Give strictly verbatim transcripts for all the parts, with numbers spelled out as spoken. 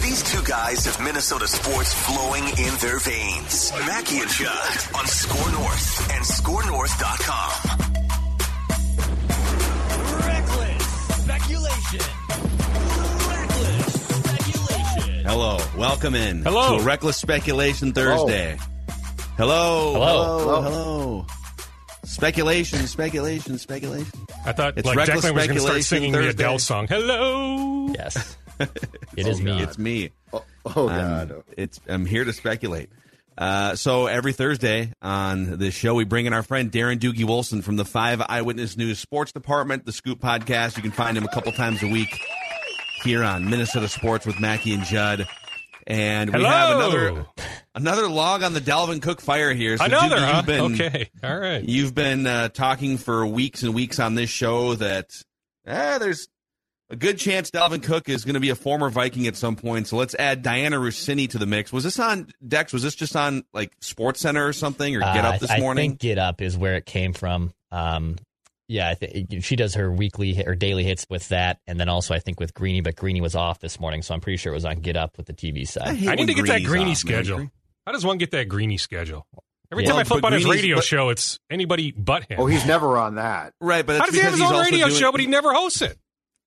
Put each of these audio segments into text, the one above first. These two guys have Minnesota sports flowing in their veins. Mackie and Judd on Score North and score north dot com. Reckless speculation. Reckless speculation. Hello. Welcome in. Hello. To Reckless Speculation Thursday. Hello. Hello. Hello. Hello. Hello. Speculation, speculation, speculation. I thought it's like Reckless Jacqueline was going to start singing Thursday. The Adele song. Hello. Yes. It oh is me. It's me. Oh, oh God! Um, it's I'm here to speculate. Uh, so every Thursday on this show, we bring in our friend Darren Doogie Wolfson from the Five Eyewitness News Sports Department, the Scoop Podcast. You can find him a couple times a week here on Minnesota Sports with Mackie and Judd. And we Hello. have another another log on the Dalvin Cook fire here. So another, Doogie, huh? You've been, okay, all right. You've been uh, talking for weeks and weeks on this show that eh, there's. A good chance Dalvin Cook is going to be a former Viking at some point, so let's add Diana Russini to the mix. Was this on, Dex, was this just on, like, SportsCenter or something, or Get uh, Up this I morning? I think Get Up is where it came from. Um, yeah, I think she does her weekly or daily hits with that, and then also I think with Greeny, but Greeny was off this morning, so I'm pretty sure it was on Get Up with the T V side. I, I need to get Greeny's that Greeny off, schedule. Man. How does one get that Greeny schedule? Every yeah. time well, I flip on his radio but, show, it's anybody but him. Oh, he's never on that. Right, but that's How does he have his own radio doing, show, but he never hosts it?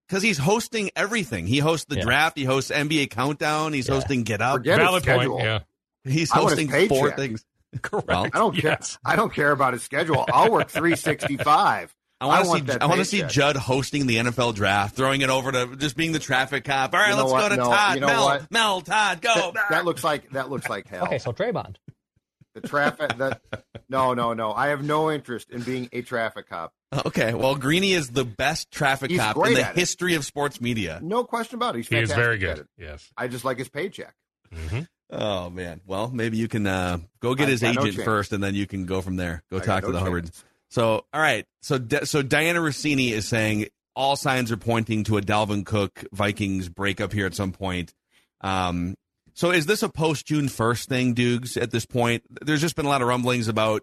Because he's hosting everything. He hosts the yeah. draft. He hosts N B A Countdown. He's yeah. hosting Get Up. Forget Valid his schedule. Point, yeah. He's hosting four things. Correct. Well, I don't yes. care. I don't care about his schedule. I'll work three sixty-five. I want to see. That I want to see Judd hosting the N F L draft, throwing it over to just being the traffic cop. All right, you know let's what? go to no, Todd. You know Mel, what? Mel, Todd, go. That, that looks like that looks like hell. Okay, so Trayvon. The traffic. That no, no, no. I have no interest in being a traffic cop. Okay, well, Greeny is the best traffic He's cop in the history of sports media. No question about it. He's fantastic. He is very good. Yes, I just like his paycheck. Mm-hmm. Oh man, well maybe you can uh, go get I, his I agent no first, and then you can go from there. Go I talk to no the Hubbard. So, all right, so De- so Diana Russini is saying all signs are pointing to a Dalvin Cook Vikings breakup here at some point. Um, so, is this a post June first thing, Doogs? At this point, there's just been a lot of rumblings about.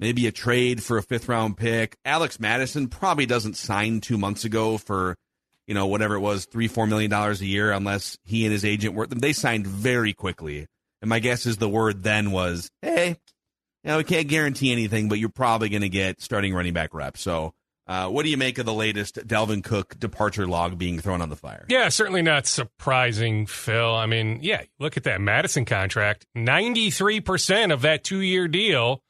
Maybe a trade for a fifth-round pick. Alex Madison probably doesn't sign two months ago for, you know, whatever it was, three, four million dollars a year, unless he and his agent were. They signed very quickly, and my guess is the word then was, "Hey, you know, we can't guarantee anything, but you're probably going to get starting running back reps." So, uh, what do you make of the latest Dalvin Cook departure log being thrown on the fire? Yeah, certainly not surprising, Phil. I mean, yeah, look at that Madison contract, ninety-three percent of that two-year deal.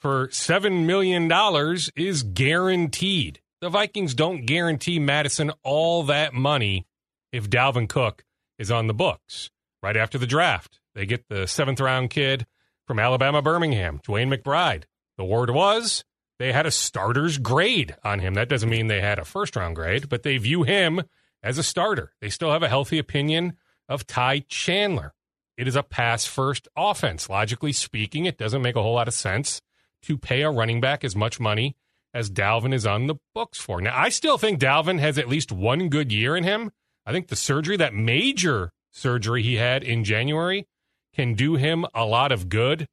For seven million dollars is guaranteed. The Vikings don't guarantee Madison all that money if Dalvin Cook is on the books. Right after the draft, they get the seventh-round kid from Alabama-Birmingham, Dwayne McBride. The word was they had a starter's grade on him. That doesn't mean they had a first-round grade, but they view him as a starter. They still have a healthy opinion of Ty Chandler. It is a pass-first offense. Logically speaking, it doesn't make a whole lot of sense to pay a running back as much money as Dalvin is on the books for. Now, I still think Dalvin has at least one good year in him. I think the surgery, that major surgery he had in January, can do him a lot of good.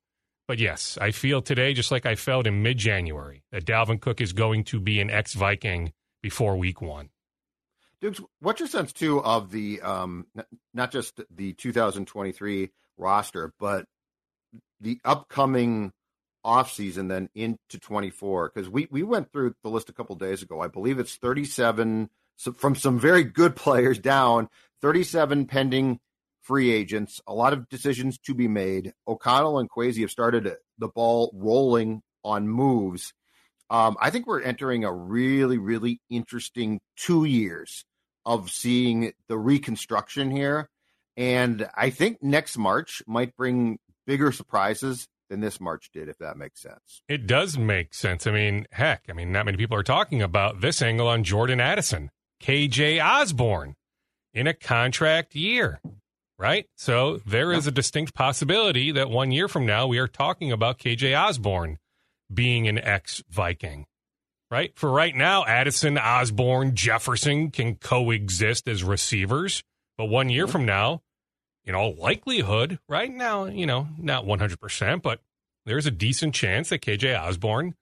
But yes, I feel today, just like I felt in mid-January, that Dalvin Cook is going to be an ex-Viking before week one. Dukes, what's your sense, too, of the, um, not just the two thousand twenty-three roster, but the upcoming offseason then into twenty-four, because we we went through the list a couple days ago. I believe it's thirty-seven, so from some very good players down, thirty-seven pending free agents, a lot of decisions to be made. O'Connell and Kwesi have started the ball rolling on moves. Um, I think we're entering a really, really interesting two years of seeing the reconstruction here. And I think next March might bring bigger surprises than this March did, if that makes sense. It does make sense. I mean, heck, I mean, not many people are talking about this angle on Jordan Addison, K J Osborn in a contract year, right? So there is a distinct possibility that one year from now, we are talking about K J Osborn being an ex-Viking, right? For right now, Addison, Osborn, Jefferson can coexist as receivers. But one year from now, in all likelihood, right now, you know, not one hundred percent, but there's a decent chance that K J Osborn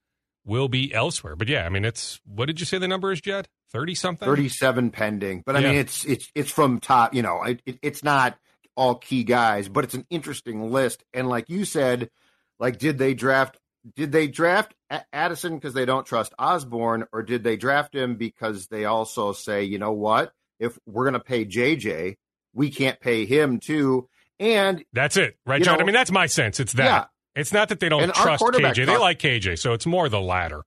will be elsewhere. But yeah, I mean, it's, what did you say the number is, Jed? thirty something? thirty-seven pending. But I yeah. mean, it's, it's, it's from top, you know, it, it, it's not all key guys, but it's an interesting list. And like you said, like, did they draft Did they draft Addison because they don't trust Osborn, or did they draft him because they also say, you know what, if we're going to pay J J, we can't pay him too? And that's it, right, John? Know, I mean, that's my sense. It's that. Yeah. It's not that they don't and trust K J. Talk, they like K J, so it's more the latter.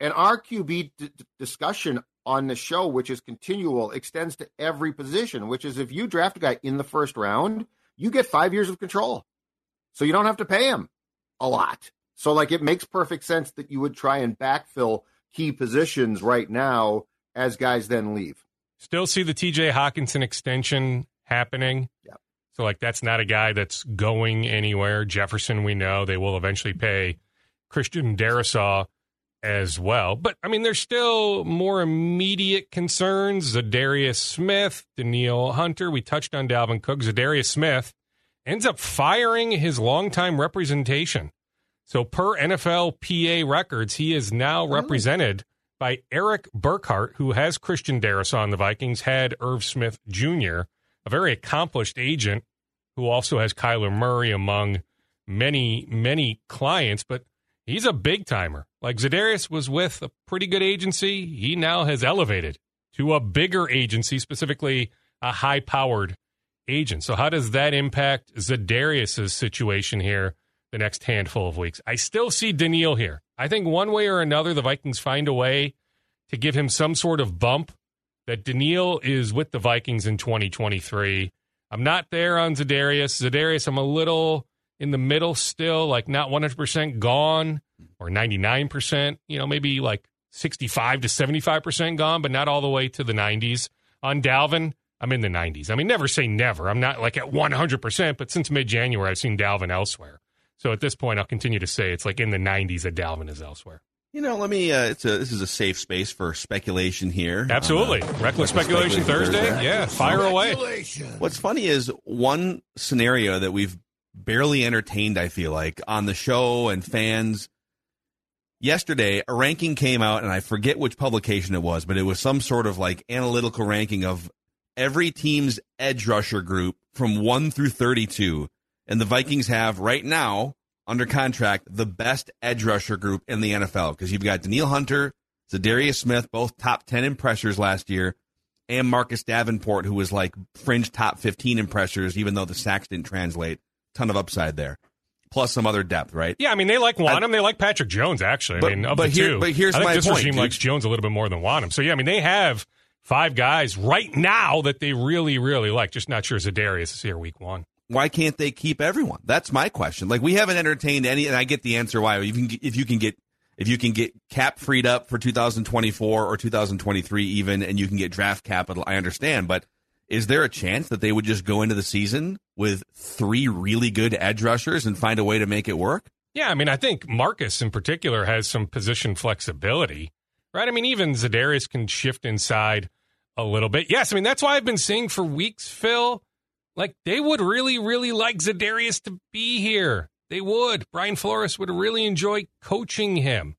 And our Q B d- discussion on the show, which is continual, extends to every position, which is if you draft a guy in the first round, you get five years of control. So you don't have to pay him a lot. So, like, it makes perfect sense that you would try and backfill key positions right now as guys then leave. Still see the T J Hawkinson extension happening. Yeah. So, like, that's not a guy that's going anywhere. Jefferson, we know, they will eventually pay Christian Darrisaw as well. But, I mean, there's still more immediate concerns. Za'Darius Smith, Danielle Hunter. We touched on Dalvin Cook. Za'Darius Smith ends up firing his longtime representation. So per N F L P A records, he is now represented by Eric Burkhart, who has Christian Darrisaw on the Vikings, had Irv Smith Junior, a very accomplished agent who also has Kyler Murray among many, many clients. But he's a big timer. Like, Za'Darius was with a pretty good agency. He now has elevated to a bigger agency, specifically a high-powered agent. So how does that impact Za'Darius's situation here the next handful of weeks? I still see Daniil here. I think one way or another, the Vikings find a way to give him some sort of bump that Daniil is with the Vikings in twenty twenty-three. I'm not there on Za'Darius. Za'Darius, I'm a little in the middle still, like not one hundred percent gone or ninety-nine percent, you know, maybe like sixty-five to seventy-five percent gone, but not all the way to the nineties. On Dalvin, I'm in the nineties. I mean, never say never. I'm not like at one hundred percent, but since mid-January, I've seen Dalvin elsewhere. So at this point, I'll continue to say it's like in the nineties that Dalvin is elsewhere. You know, let me, uh, it's a, this is a safe space for speculation here. Absolutely. Uh, Reckless Speculation, speculation Thursday. Thursday. Yeah, fire away. What's funny is one scenario that we've barely entertained, I feel like, on the show and fans. Yesterday, a ranking came out, and I forget which publication it was, but it was some sort of like analytical ranking of every team's edge rusher group from one through thirty-two. And the Vikings have right now under contract the best edge rusher group in the N F L, because you've got Danielle Hunter, Za'Darius Smith, both top ten in pressures last year, and Marcus Davenport, who was like fringe top fifteen in pressures, even though the sacks didn't translate. Ton of upside there, plus some other depth, right? Yeah, I mean, they like Wonnum. They like Patrick Jones, actually. But, I mean, of but the here, two, but here's I think my this point, regime dude. likes Jones a little bit more than Wonnum. So, yeah, I mean, they have five guys right now that they really, really like. Just not sure Za'Darius is here week one. Why can't they keep everyone? That's my question. Like, we haven't entertained any, and I get the answer why. You can, if you can get if you can get cap freed up for two thousand twenty-four or two thousand twenty-three even, and you can get draft capital, I understand. But is there a chance that they would just go into the season with three really good edge rushers and find a way to make it work? Yeah, I mean, I think Marcus in particular has some position flexibility, right? I mean, even Za'Darius can shift inside a little bit. Yes, I mean, that's why I've been saying for weeks, Phil, like, they would really, really like Za'Darius to be here. They would. Brian Flores would really enjoy coaching him,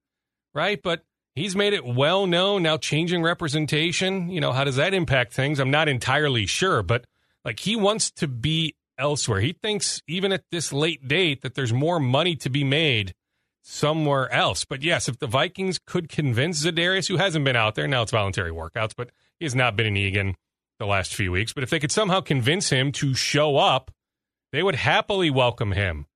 right? But he's made it well known, now changing representation. You know, how does that impact things? I'm not entirely sure, but, like, he wants to be elsewhere. He thinks, even at this late date, that there's more money to be made somewhere else. But, yes, if the Vikings could convince Za'Darius, who hasn't been out there, now it's voluntary workouts, but he has not been in Eagan. the last few weeks, but if they could somehow convince him to show up, they would happily welcome him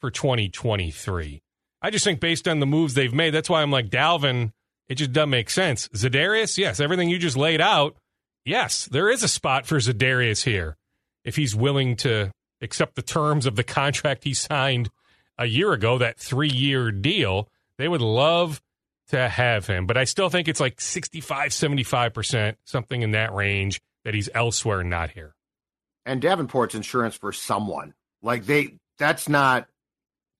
for twenty twenty-three. I just think based on the moves they've made, that's why I'm like, Dalvin, it just doesn't make sense. Za'Darius, yes, everything you just laid out, yes, there is a spot for Za'Darius here if he's willing to accept the terms of the contract he signed a year ago, that three-year deal. They would love to have him, but I still think it's like sixty-five, seventy-five percent, something in that range, that he's elsewhere and not here. And Davenport's insurance for someone. Like, they, that's not,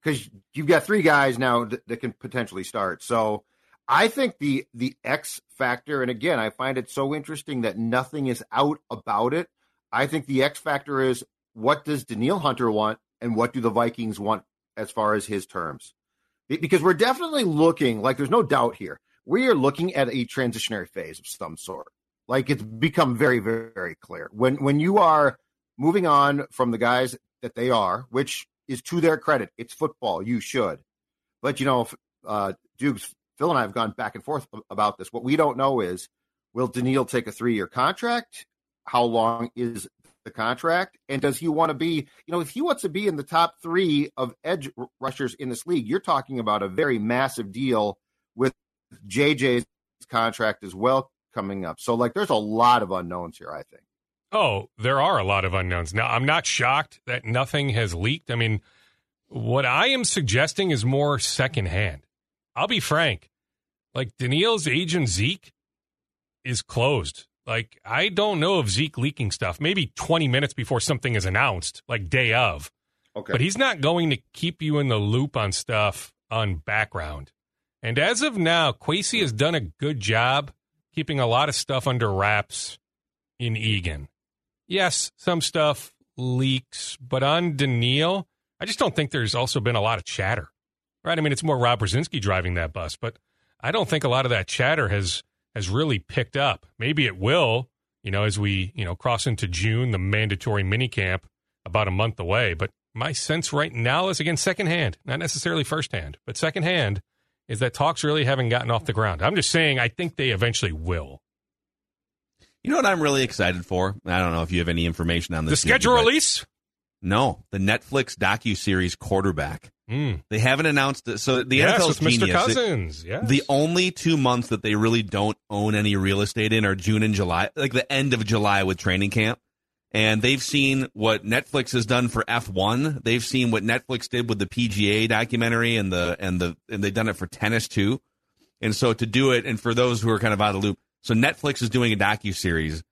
because you've got three guys now that, that can potentially start. So I think the the X factor, and again, I find it so interesting that nothing is out about it. I think the X factor is, what does Danielle Hunter want, and what do the Vikings want as far as his terms? Because we're definitely looking, like, there's no doubt here, we are looking at a transitionary phase of some sort. Like, it's become very, very, very clear. When when you are moving on from the guys that they are, which is to their credit, it's football, you should. But, you know, uh, Dukes, Phil and I have gone back and forth about this. What we don't know is, will Daniil take a three-year contract? How long is the contract? And does he want to be, you know, if he wants to be in the top three of edge rushers in this league, you're talking about a very massive deal with J J's contract as well coming up. So, like, there's a lot of unknowns here, I think. Oh, there are a lot of unknowns. Now, I'm not shocked that nothing has leaked. I mean, what I am suggesting is more secondhand. I'll be frank. Like, Daniil's agent, Zeke, is closed. Like, I don't know of Zeke leaking stuff. Maybe twenty minutes before something is announced, like day of. Okay. But he's not going to keep you in the loop on stuff on background. And as of now, Kwesi has done a good job keeping a lot of stuff under wraps in Eagan. Yes, some stuff leaks, but on Daniil, I just don't think there's also been a lot of chatter, right? I mean, it's more Rob Brzezinski driving that bus, but I don't think a lot of that chatter has has really picked up. Maybe it will, you know, as we, you know, cross into June, the mandatory minicamp about a month away. But my sense right now is, again, secondhand, not necessarily firsthand, but secondhand, is that talks really haven't gotten off the ground. I'm just saying I think they eventually will. You know what I'm really excited for? I don't know if you have any information on this. The schedule release? No, the Netflix docuseries Quarterback. Mm. They haven't announced it. So the yes, N F L's genius. Mister Cousins. Yes. The only two months that they really don't own any real estate in are June and July, like the end of July with training camp. And they've seen what Netflix has done for F one. They've seen what Netflix did with the P G A documentary, and the and the and they've done it for tennis too. And so to do it, and for those who are kind of out of the loop, so Netflix is doing a docuseries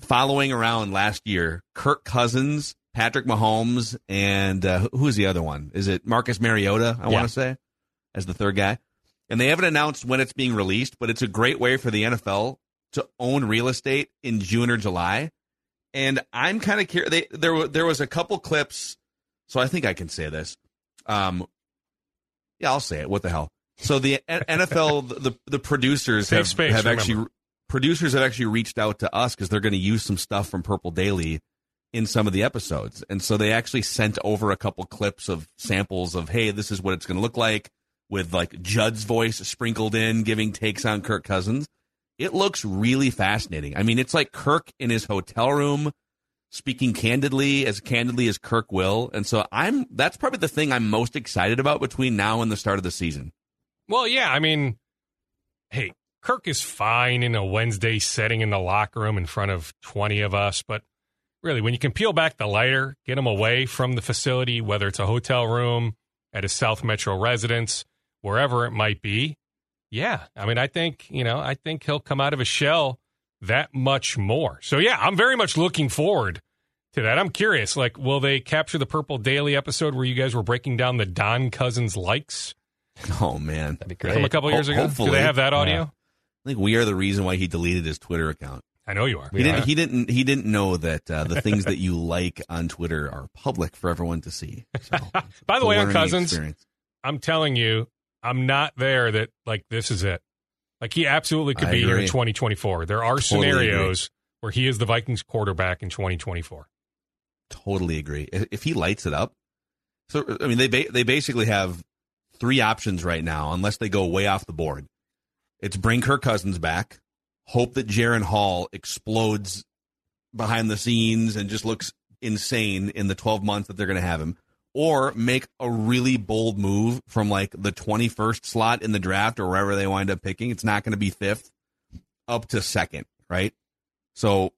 following around last year Kirk Cousins, Patrick Mahomes, and uh, who's the other one? Is it Marcus Mariota, I yeah. want to say, as the third guy? And they haven't announced when it's being released, but it's a great way for the N F L to own real estate in June or July. And I'm kind of curious. They, there, there was a couple clips, so I think I can say this. Um, yeah, I'll say it. What the hell? So the N F L, the the producers Safe have, space, have actually producers have actually reached out to us because they're going to use some stuff from Purple Daily in some of the episodes. And so they actually sent over a couple clips of samples of, hey, this is what it's going to look like, with like Judd's voice sprinkled in, giving takes on Kirk Cousins. It looks really fascinating. I mean, it's like Kirk in his hotel room speaking candidly, as candidly as Kirk will. And so I'm that's probably the thing I'm most excited about between now and the start of the season. Well, yeah, I mean, hey, Kirk is fine in a Wednesday setting in the locker room in front of twenty of us, but really, when you can peel back the lighter, get him away from the facility, whether it's a hotel room, at a South Metro residence, wherever it might be, yeah, I mean, I think, you know, I think he'll come out of his shell that much more. So, yeah, I'm very much looking forward to that. I'm curious, like, will they capture the Purple Daily episode where you guys were breaking down the Don Cousins likes? Oh, man. That'd be great. From a couple years Ho- ago? Hopefully. Do they have that audio? Yeah. I think we are the reason why he deleted his Twitter account. I know you are. He didn't, he didn't. He didn't know that uh, the things that you like on Twitter are public for everyone to see. So, by the way, on Cousins, experience. I'm telling you, I'm not there. That like this is it. Like he absolutely could I be agree. here in twenty twenty-four. There are totally scenarios agree. where he is the Vikings quarterback in twenty twenty-four. Totally agree. If he lights it up, so I mean, they ba- they basically have three options right now, unless they go way off the board. It's bring Kirk Cousins back. Hope that Jaren Hall explodes behind the scenes and just looks insane in the twelve months that they're going to have him, or make a really bold move from like the twenty-first slot in the draft or wherever they wind up picking. It's not going to be fifth up to second, right? So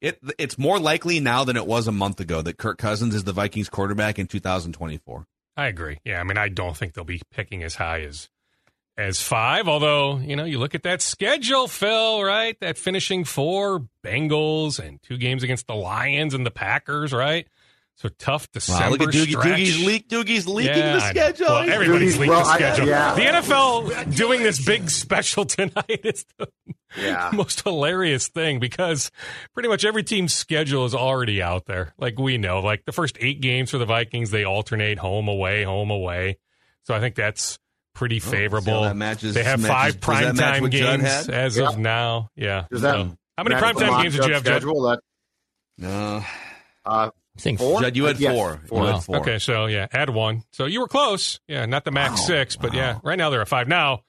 it it's more likely now than it was a month ago that Kirk Cousins is the Vikings quarterback in two thousand twenty-four. I agree. Yeah, I mean, I don't think they'll be picking as high as as five, although, you know, you look at that schedule, Phil, right? That finishing four, Bengals and two games against the Lions and the Packers, right? So tough December wow, look at Doogie, stretch. Doogie's, leak, Doogie's leaking yeah, the schedule. Well, everybody's Doogie's, leaking well, the schedule. I, yeah. The N F L doing this big special tonight is the yeah. most hilarious thing, because pretty much every team's schedule is already out there. Like we know, like the first eight games for the Vikings, they alternate home, away, home, away. So I think that's pretty favorable. Oh, so that matches, they have matches, five primetime games as yeah. of now. Yeah. That, so, how many primetime games did you have, Judd? That, no. Uh, I think four? Judd, you had yes. four. four. You had four. Okay, so yeah, add one. So you were close. Yeah, not the max wow, six, but wow. yeah, right now they're at five. Now,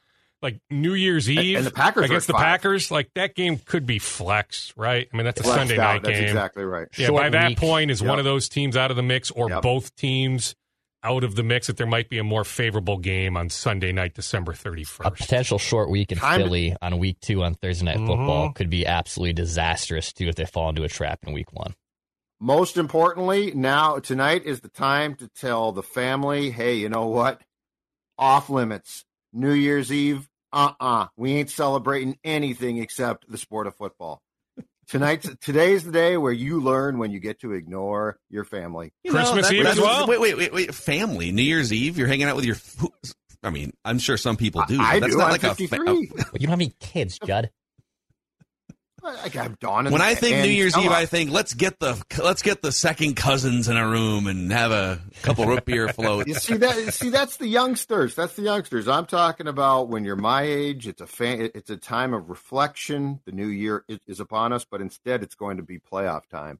like New Year's Eve and the Packers against the five. Packers, like that game could be flex, right? I mean, that's a Flexed Sunday night out. Game. That's exactly right. Yeah, Short by week. That point, is yep. one of those teams out of the mix, or yep. both teams out of the mix, that there might be a more favorable game on Sunday night, December thirty-first. A potential short week in Time Philly to... on week two on Thursday Night mm-hmm. Football could be absolutely disastrous, too, if they fall into a trap in week one. Most importantly, now tonight is the time to tell the family, hey, you know what? Off limits. New Year's Eve, uh-uh. We ain't celebrating anything except the sport of football. Tonight's today's the day where you learn when you get to ignore your family. You Christmas know, Eve as well? Wait, wait, wait, wait. Family? New Year's Eve? You're hanging out with your... I mean, I'm sure some people do. I, I that's do. Not I'm like fifty-three. A, a, well, you don't have any kids, Judd. Like I'm dawning when I think New Year's Eve, I think let's get the let's get the second cousins in a room and have a couple root beer floats. You see that? See that's the youngsters. That's the youngsters. I'm talking about when you're my age. It's a fan, it's a time of reflection. The new year is upon us, but instead it's going to be playoff time.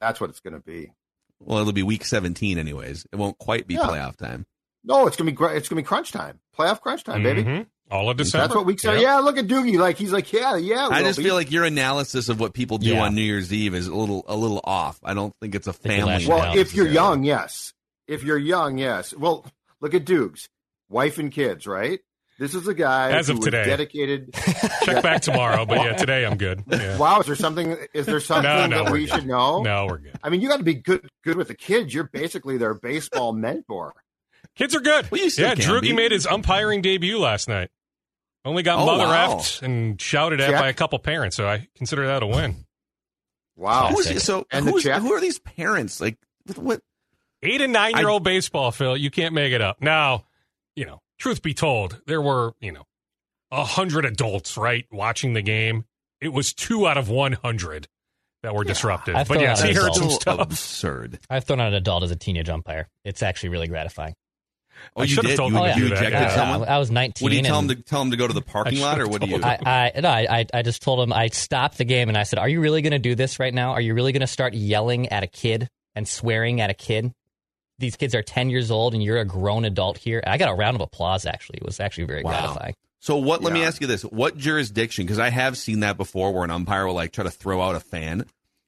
That's what it's going to be. Well, it'll be week seventeen anyways. It won't quite be yeah. playoff time. No, it's gonna be it's gonna be crunch time. Playoff crunch time, mm-hmm. baby. All of December. That's what we said. Yep. Yeah, look at Doogie. Like he's like, yeah, yeah. I just be. feel like your analysis of what people do yeah. on New Year's Eve is a little, a little off. I don't think it's a family. Well, if you're young, yes. If you're young, yes. Well, look at Doogs, wife and kids, right? This is a guy as of today dedicated. Check back tomorrow, but yeah, today I'm good. Yeah. Wow, is there something? Is there something no, no, that we good. should know? No, we're good. I mean, you got to be good, good with the kids. You're basically their baseball mentor. Kids are good. Well, you yeah, Droogie be. made his umpiring debut last night. Only got oh, mother wow. effed and shouted Check. at by a couple parents, so I consider that a win. Wow. Who's, so and who's, the who are these parents? Like what? Eight and nine-year-old I, baseball, Phil. You can't make it up. Now, you know, truth be told, there were, you know, one hundred adults, right, watching the game. It was two out of one hundred that were yeah, disrupted. I've but yeah, he heard some stuff. Absurd. I've thrown out an adult as a teenage umpire. It's actually really gratifying. Oh, I you did? Told you, you to ejected yeah. someone? I was nineteen. Would you tell him to, tell him to go to the parking lot, or what do you do? I, I, no, I, I just told him, I stopped the game, and I said, are you really going to do this right now? Are you really going to start yelling at a kid and swearing at a kid? These kids are ten years old, and you're a grown adult here. I got a round of applause, actually. It was actually very wow. gratifying. So what? Yeah. Let me ask you this. What jurisdiction, because I have seen that before where an umpire will like try to throw out a fan.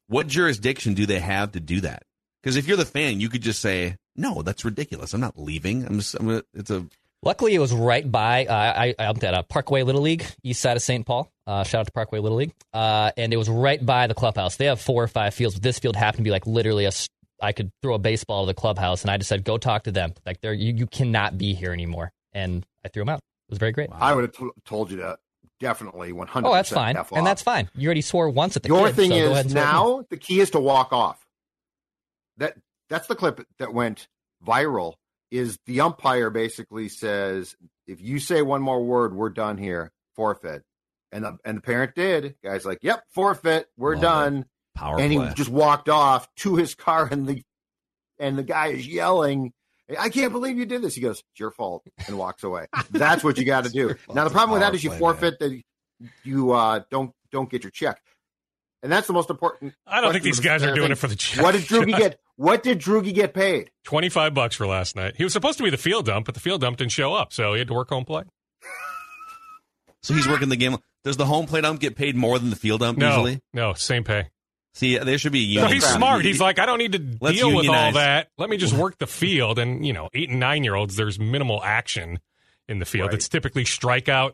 What jurisdiction do they have to do that? Because if you're the fan, you could just say, no, that's ridiculous. I'm not leaving. I'm just. I'm a, it's a. Luckily, it was right by. Uh, I I umped at uh, Parkway Little League, east side of Saint Paul. Uh, shout out to Parkway Little League. Uh, and it was right by the clubhouse. They have four or five fields, but this field happened to be like literally a. I could throw a baseball to the clubhouse, and I just said, "Go talk to them. Like, they're you, you cannot be here anymore." And I threw them out. It was very great. Wow. I would have t- told you that definitely one hundred. Oh, that's fine, F-off. And that's fine. You already swore once at the. Your kid, thing so is now the key is to walk off. That. That's the clip that went viral, is the umpire basically says, if you say one more word, we're done here, forfeit. And the, and the parent did. Guy's like, yep, forfeit, we're Love done. It. Power and play. He just walked off to his car, and the and the guy is yelling, I can't believe you did this. He goes, it's your fault, and walks away. That's what you got to do. Now, the problem with that is you play, forfeit man. that you uh, don't don't get your check. And that's the most important. I don't think these guys are doing it for the check. What did Droogie get? What did Droogie get paid? Twenty-five bucks for last night. He was supposed to be the field ump, but the field ump didn't show up, so he had to work home plate. So he's working the game. Does the home plate ump get paid more than the field ump no, usually? No, same pay. See, there should be a union. So he's smart. He's like, I don't need to Let's deal unionize. with all that. Let me just work the field. And, you know, eight and nine-year-olds, there's minimal action in the field. Right. It's typically strikeout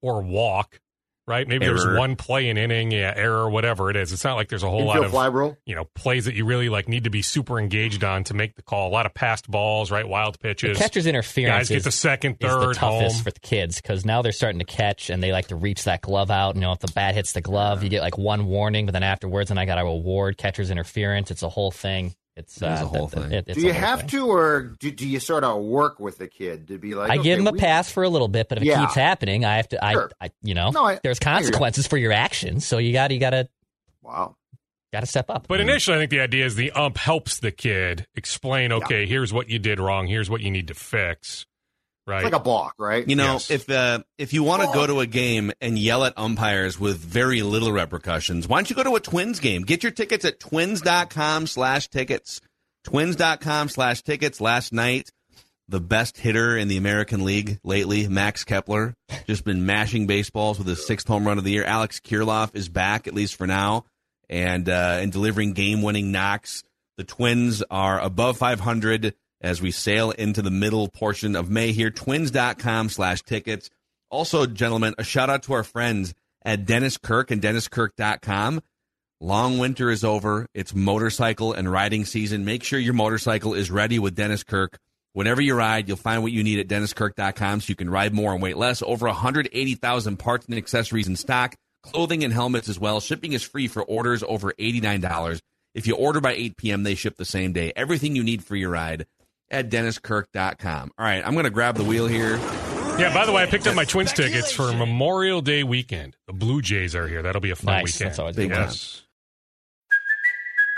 or walk, right? Maybe error. There's one play an inning, yeah, error, whatever it is. It's not like there's a whole lot of fly roll. you know plays that you really like need to be super engaged on to make the call. A lot of passed balls, right? Wild pitches. The catcher's interference. Guys get the second, third, is the toughest home. for the kids because now they're starting to catch and they like to reach that glove out. You know, if the bat hits the glove, you get like one warning, but then afterwards, and I got a reward. Catcher's interference. It's a whole thing. It's uh, it is a whole the, thing. It, it's do you have thing. to, or do, do you sort of work with the kid to be like? I okay, give him a we, pass for a little bit, but if yeah. it keeps happening, I have to. I, sure. I you know, no, I, there's consequences for your actions, so you got you got to. Wow, got to step up. But initially, I think the idea is the ump helps the kid explain. Okay, yeah. here's what you did wrong. Here's what you need to fix. Right, it's like a block, right? You know, yes. if uh, if you want to go to a game and yell at umpires with very little repercussions, why don't you go to a Twins game? Get your tickets at twins dot com slash tickets. twins dot com slash tickets. Last night, the best hitter in the American League lately, Max Kepler, just been mashing baseballs with his sixth home run of the year. Alex Kirilloff is back, at least for now, and uh, and delivering game-winning knocks. The Twins are above five hundred. As we sail into the middle portion of May here, twins dot com slash tickets. Also, gentlemen, a shout-out to our friends at Dennis Kirk and Dennis Kirk dot com. Long winter is over. It's motorcycle and riding season. Make sure your motorcycle is ready with Dennis Kirk. Whenever you ride, you'll find what you need at Dennis Kirk dot com so you can ride more and weight less. Over one hundred eighty thousand parts and accessories in stock, clothing and helmets as well. Shipping is free for orders over eighty-nine dollars. If you order by eight p.m., they ship the same day. Everything you need for your ride at Dennis Kirk dot com. All right, I'm going to grab the wheel here. Yeah, by the way, I picked up my Twins tickets for Memorial Day weekend. The Blue Jays are here. That'll be a fun nice. weekend. That's always big yes.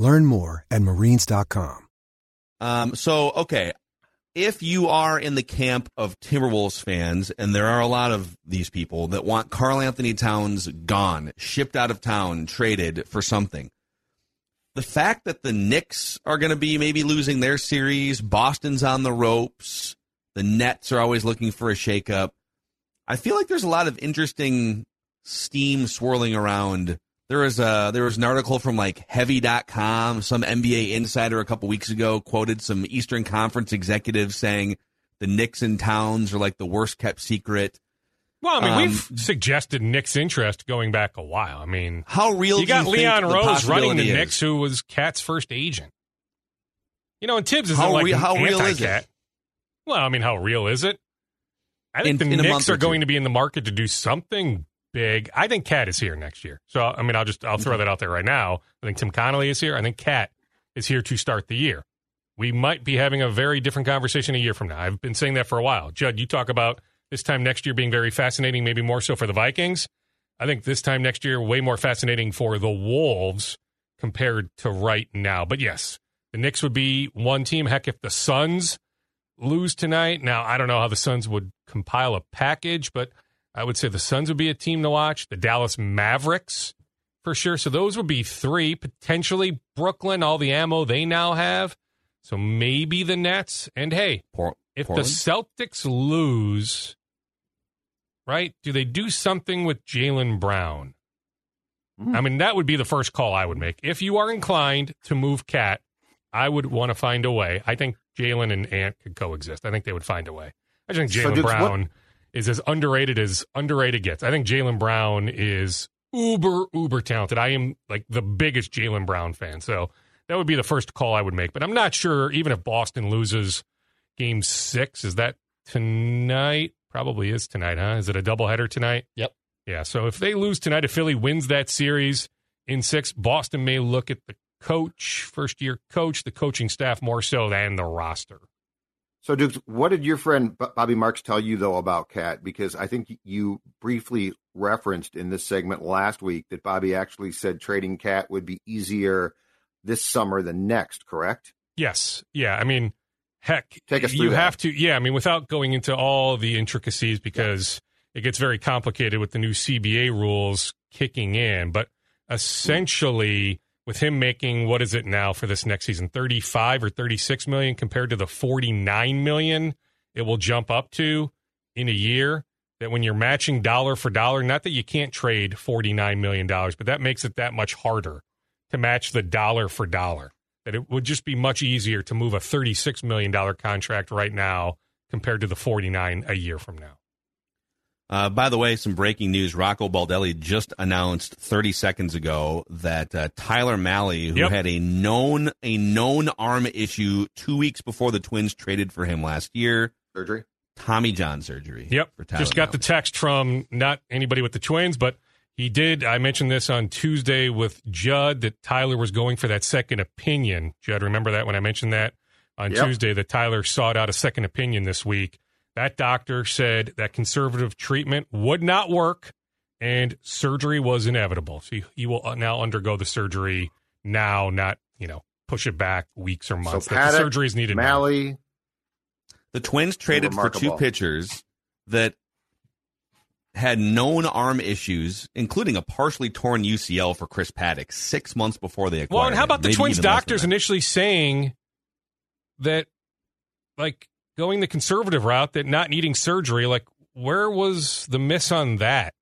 Learn more at Marines dot com. Um, so, okay, if you are in the camp of Timberwolves fans, and there are a lot of these people that want Karl-Anthony Towns gone, shipped out of town, traded for something, the fact that the Knicks are going to be maybe losing their series, Boston's on the ropes, the Nets are always looking for a shakeup, I feel like there's a lot of interesting steam swirling around. There was, a, there was an article from, like, Heavy dot com. Some N B A insider a couple weeks ago quoted some Eastern Conference executives saying the Knicks and Towns are, like, the worst-kept secret. Well, I mean, um, we've suggested Knicks interest going back a while. I mean, how real you got you Leon Rose running the is? Knicks, who was Cat's first agent. You know, and Tibbs isn't, how like, re- how an real is it? Well, I mean, how real is it? I think in, the in Knicks are going to be in the market to do something big. I think Cat is here next year. So, I mean, I'll just I'll throw that out there right now. I think Tim Connolly is here. I think Cat is here to start the year. We might be having a very different conversation a year from now. I've been saying that for a while. Judd, you talk about this time next year being very fascinating, maybe more so for the Vikings. I think this time next year, way more fascinating for the Wolves compared to right now. But yes, the Knicks would be one team. Heck, if the Suns lose tonight. Now, I don't know how the Suns would compile a package, but I would say the Suns would be a team to watch. The Dallas Mavericks, for sure. So those would be three. Potentially Brooklyn, all the ammo they now have. So maybe the Nets. And, hey, Port- if Portland? the Celtics lose, right, do they do something with Jaylen Brown? Mm. I mean, that would be the first call I would make. If you are inclined to move Cat, I would want to find a way. I think Jaylen and Ant could coexist. I think they would find a way. I just think Jaylen so Brown... What? is as underrated as underrated gets. I think Jaylen Brown is uber, uber talented. I am like the biggest Jaylen Brown fan. So That would be the first call I would make. But I'm not sure, even if Boston loses game six, is that tonight? Probably is tonight, huh? Is it a doubleheader tonight? Yep. Yeah, so if they lose tonight, if Philly wins that series in six, Boston may look at the coach, first-year coach, the coaching staff more so than the roster. So, Dukes, what did your friend Bobby Marks tell you, though, about Cat? Because I think you briefly referenced in this segment last week that Bobby actually said trading Cat would be easier this summer than next, correct? Yes. Yeah, I mean, heck, Take us through you that. have to, yeah, I mean, without going into all the intricacies, because yeah. it gets very complicated with the new C B A rules kicking in, but essentially with him making, what is it now for this next season, thirty-five or thirty-six million compared to the forty-nine million it will jump up to in a year, that when you're matching dollar for dollar, not that you can't trade forty-nine million dollars, but that makes it that much harder to match the dollar for dollar. That it would just be much easier to move a thirty-six million dollars contract right now compared to the forty-nine a year from now. Uh, by the way, some breaking news. Rocco Baldelli just announced thirty seconds ago that uh, Tyler Mahle, who yep. had a known a known arm issue two weeks before the Twins traded for him last year. Surgery? Tommy John surgery. Yep. For Tyler just got Mahle. The text from not anybody with the Twins, but he did. I mentioned this on Tuesday with Judd that Tyler was going for that second opinion. Judd, remember that when I mentioned that on yep. Tuesday that Tyler sought out a second opinion this week. That doctor said that conservative treatment would not work and surgery was inevitable. So you will now undergo the surgery now, not, you know, push it back weeks or months. So Paddack, the surgery is needed. Mahle, now. The Twins traded for two pitchers that had known arm issues, including a partially torn U C L for Chris Paddack six months before they acquired him. Well, and how about the Twins doctors initially saying that, like, going the conservative route, that not needing surgery, like, where was the miss on that?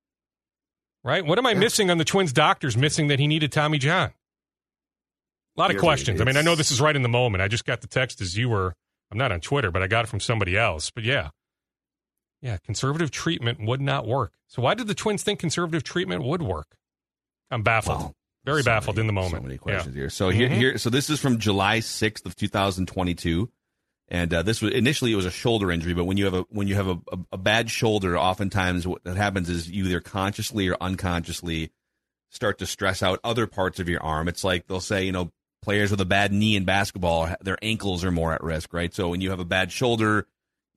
Right? What am I yeah. missing on the Twins doctors missing that he needed Tommy John? A lot of You're questions. Right. I mean, I know this is right in the moment. I just got the text as you were. I'm not on Twitter, but I got it from somebody else. But yeah. Yeah, conservative treatment would not work. So why did the Twins think conservative treatment would work? I'm baffled. Wow. Very so baffled many, in the moment. So many questions yeah. here. So mm-hmm. here, here. So this is from July sixth of two thousand twenty-two. And uh, this was initially it was a shoulder injury, but when you have a when you have a, a, a bad shoulder, oftentimes what that happens is you either consciously or unconsciously start to stress out other parts of your arm. It's like they'll say, you know, players with a bad knee in basketball, their ankles are more at risk, right? So when you have a bad shoulder,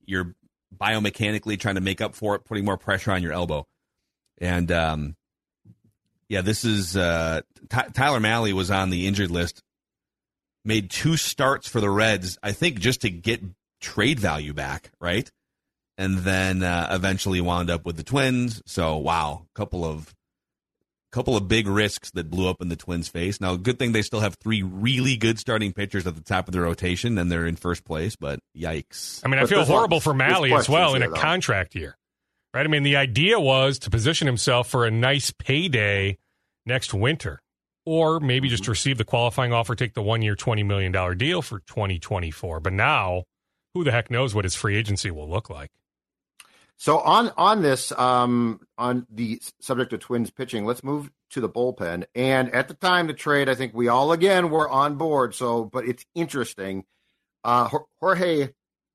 you're biomechanically trying to make up for it, putting more pressure on your elbow. And um, yeah, this is uh, T- Tyler Mahle was on the injured list. Made two starts for the Reds, I think, just to get trade value back, right? And then uh, eventually wound up with the Twins. So, wow, couple of couple of big risks that blew up in the Twins' face. Now, good thing they still have three really good starting pitchers at the top of the rotation, and they're in first place, but yikes. I mean, I feel horrible for Mahle as well in a contract year, right? I mean, the idea was to position himself for a nice payday next winter. Or maybe just receive the qualifying offer, take the one-year twenty million dollars deal for twenty twenty-four. But now, who the heck knows what his free agency will look like? So on on this, um, on the subject of Twins pitching, let's move to the bullpen. And at the time to trade, I think we all, again, were on board. So, but it's interesting. Uh, Jorge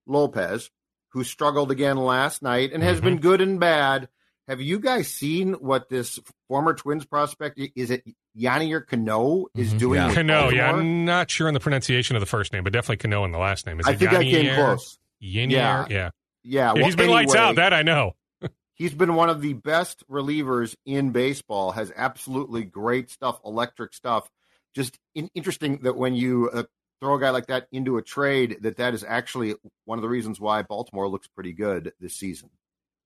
Lopez, who struggled again last night and has mm-hmm. been good and bad. Have you guys seen what this former Twins prospect, is it Yennier Cano, is doing? Yeah. Cano, yeah. I'm not sure on the pronunciation of the first name, but definitely Cano in the last name. Is I it think Yannier, I came close. Yennier? Yeah. Yeah. yeah. Well, he's been anyway, lights out, that I know. He's been one of the best relievers in baseball, has absolutely great stuff, electric stuff. Just in- interesting that when you uh, throw a guy like that into a trade, that that is actually one of the reasons why Baltimore looks pretty good this season.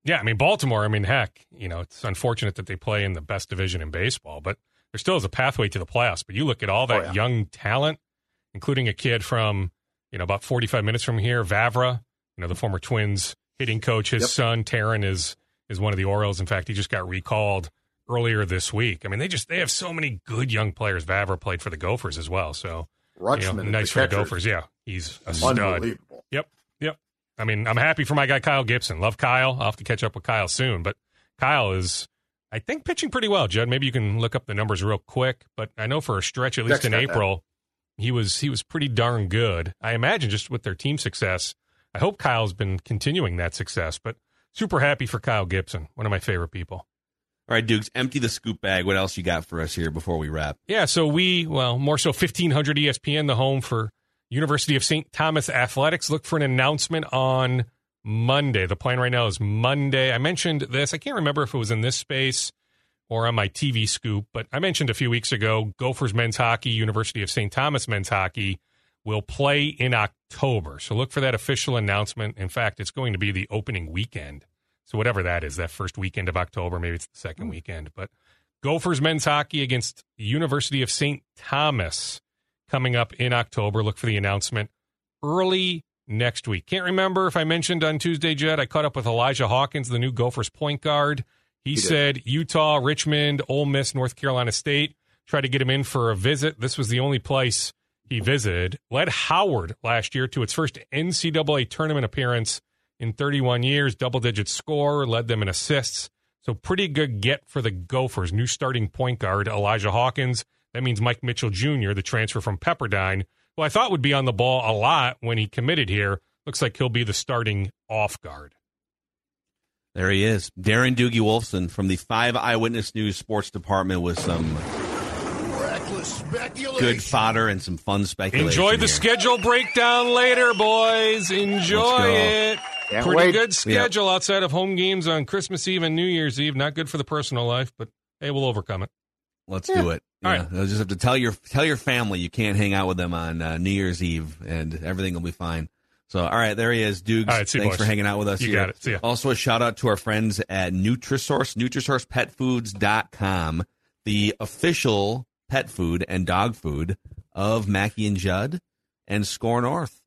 Yeah, I mean, Baltimore, I mean, heck, you know, it's unfortunate that they play in the best division in baseball, but there still is a pathway to the playoffs. But you look at all that oh, yeah. young talent, including a kid from, you know, about forty-five minutes from here, Vavra, you know, the former Twins hitting coach, his yep. son, Taryn, is is one of the Orioles. In fact, he just got recalled earlier this week. I mean, they just, they have so many good young players. Vavra played for the Gophers as well, so, Rutschman, you know, nice the for catcher. the Gophers. Yeah, he's a stud. Yep. I mean, I'm happy for my guy, Kyle Gibson. Love Kyle. I'll have to catch up with Kyle soon. But Kyle is, I think, pitching pretty well, Judd. Maybe you can look up the numbers real quick. But I know for a stretch, at least Dex in April, he was he was pretty darn good. I imagine just with their team success. I hope Kyle's been continuing that success, but super happy for Kyle Gibson, one of my favorite people. All right, Dukes, empty the scoop bag. What else you got for us here before we wrap? Yeah, so we, well, more so fifteen hundred E S P N, the home for University of Saint Thomas Athletics. Look for an announcement on Monday. The plan right now is Monday. I mentioned this. I can't remember if it was in this space or on my T V scoop, but I mentioned a few weeks ago, Gophers men's hockey, University of Saint Thomas men's hockey will play in October. So look for that official announcement. In fact, it's going to be the opening weekend. So whatever that is, that first weekend of October, maybe it's the second mm-hmm. weekend. But Gophers men's hockey against University of Saint Thomas coming up in October. Look for the announcement early next week. Can't remember if I mentioned on Tuesday, Judd, I caught up with Elijah Hawkins, the new Gophers point guard. He, he said did. Utah, Richmond, Ole Miss, North Carolina State, tried to get him in for a visit. This was the only place he visited. Led Howard last year to its first N C double A tournament appearance in thirty-one years. Double-digit scorer, led them in assists. So pretty good get for the Gophers. New starting point guard, Elijah Hawkins. That means Mike Mitchell Junior, the transfer from Pepperdine, who I thought would be on the ball a lot when he committed here. Looks like he'll be the starting off guard. There he is. Darren Doogie Wolfson from the Five Eyewitness News Sports Department with some good fodder and some fun speculation. Enjoy the here. Schedule breakdown later, boys. Enjoy it. Can't Pretty wait. Good schedule yeah. outside of home games on Christmas Eve and New Year's Eve. Not good for the personal life, but hey, we'll overcome it. Let's yeah. do it. All yeah. right. You'll just have to tell your tell your family you can't hang out with them on uh, New Year's Eve, and everything will be fine. So, all right, there he is, Dukes. All right, see Thanks boys. for hanging out with us. You here. got it. See ya. Also, a shout-out to our friends at Nutrisource, Nutrisource Pet Foods dot com, the official pet food and dog food of Mackie and Judd and Score North.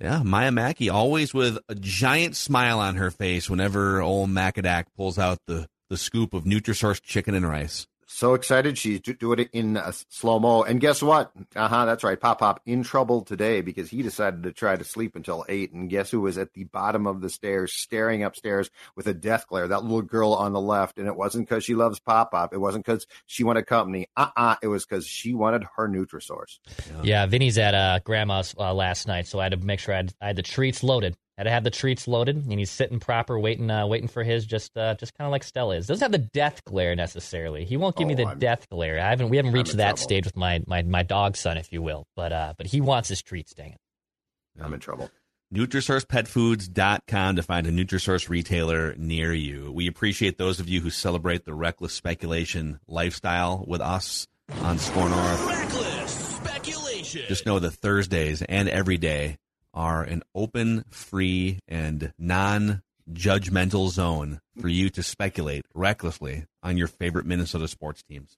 Yeah, Maya Mackey, always with a giant smile on her face whenever old Macadac pulls out the, the scoop of Nutrisource chicken and rice. So excited. She's doing it in uh, slow-mo. And guess what? Uh-huh, that's right. Pop Pop in trouble today because he decided to try to sleep until eight. And guess who was at the bottom of the stairs, staring upstairs with a death glare? That little girl on the left. And it wasn't because she loves Pop Pop. It wasn't because she wanted company. Uh-uh. It was because she wanted her Nutrisource. Yeah, yeah Vinny's at uh, Grandma's uh, last night, so I had to make sure I had, I had the treats loaded. Had to have the treats loaded, and he's sitting proper, waiting, uh, waiting for his. Just, uh, just kind of like Stella is. Doesn't have the death glare necessarily. He won't give oh, me the I'm, death glare. I haven't. We haven't reached that trouble. stage with my, my my dog son, if you will. But uh, but he wants his treats. Dang it! I'm in trouble. Nutrisource Pet Foods dot com to find a Nutrisource retailer near you. We appreciate those of you who celebrate the reckless speculation lifestyle with us on Score North. Reckless speculation. Just know that Thursdays and every day are an open, free, and non-judgmental zone for you to speculate recklessly on your favorite Minnesota sports teams.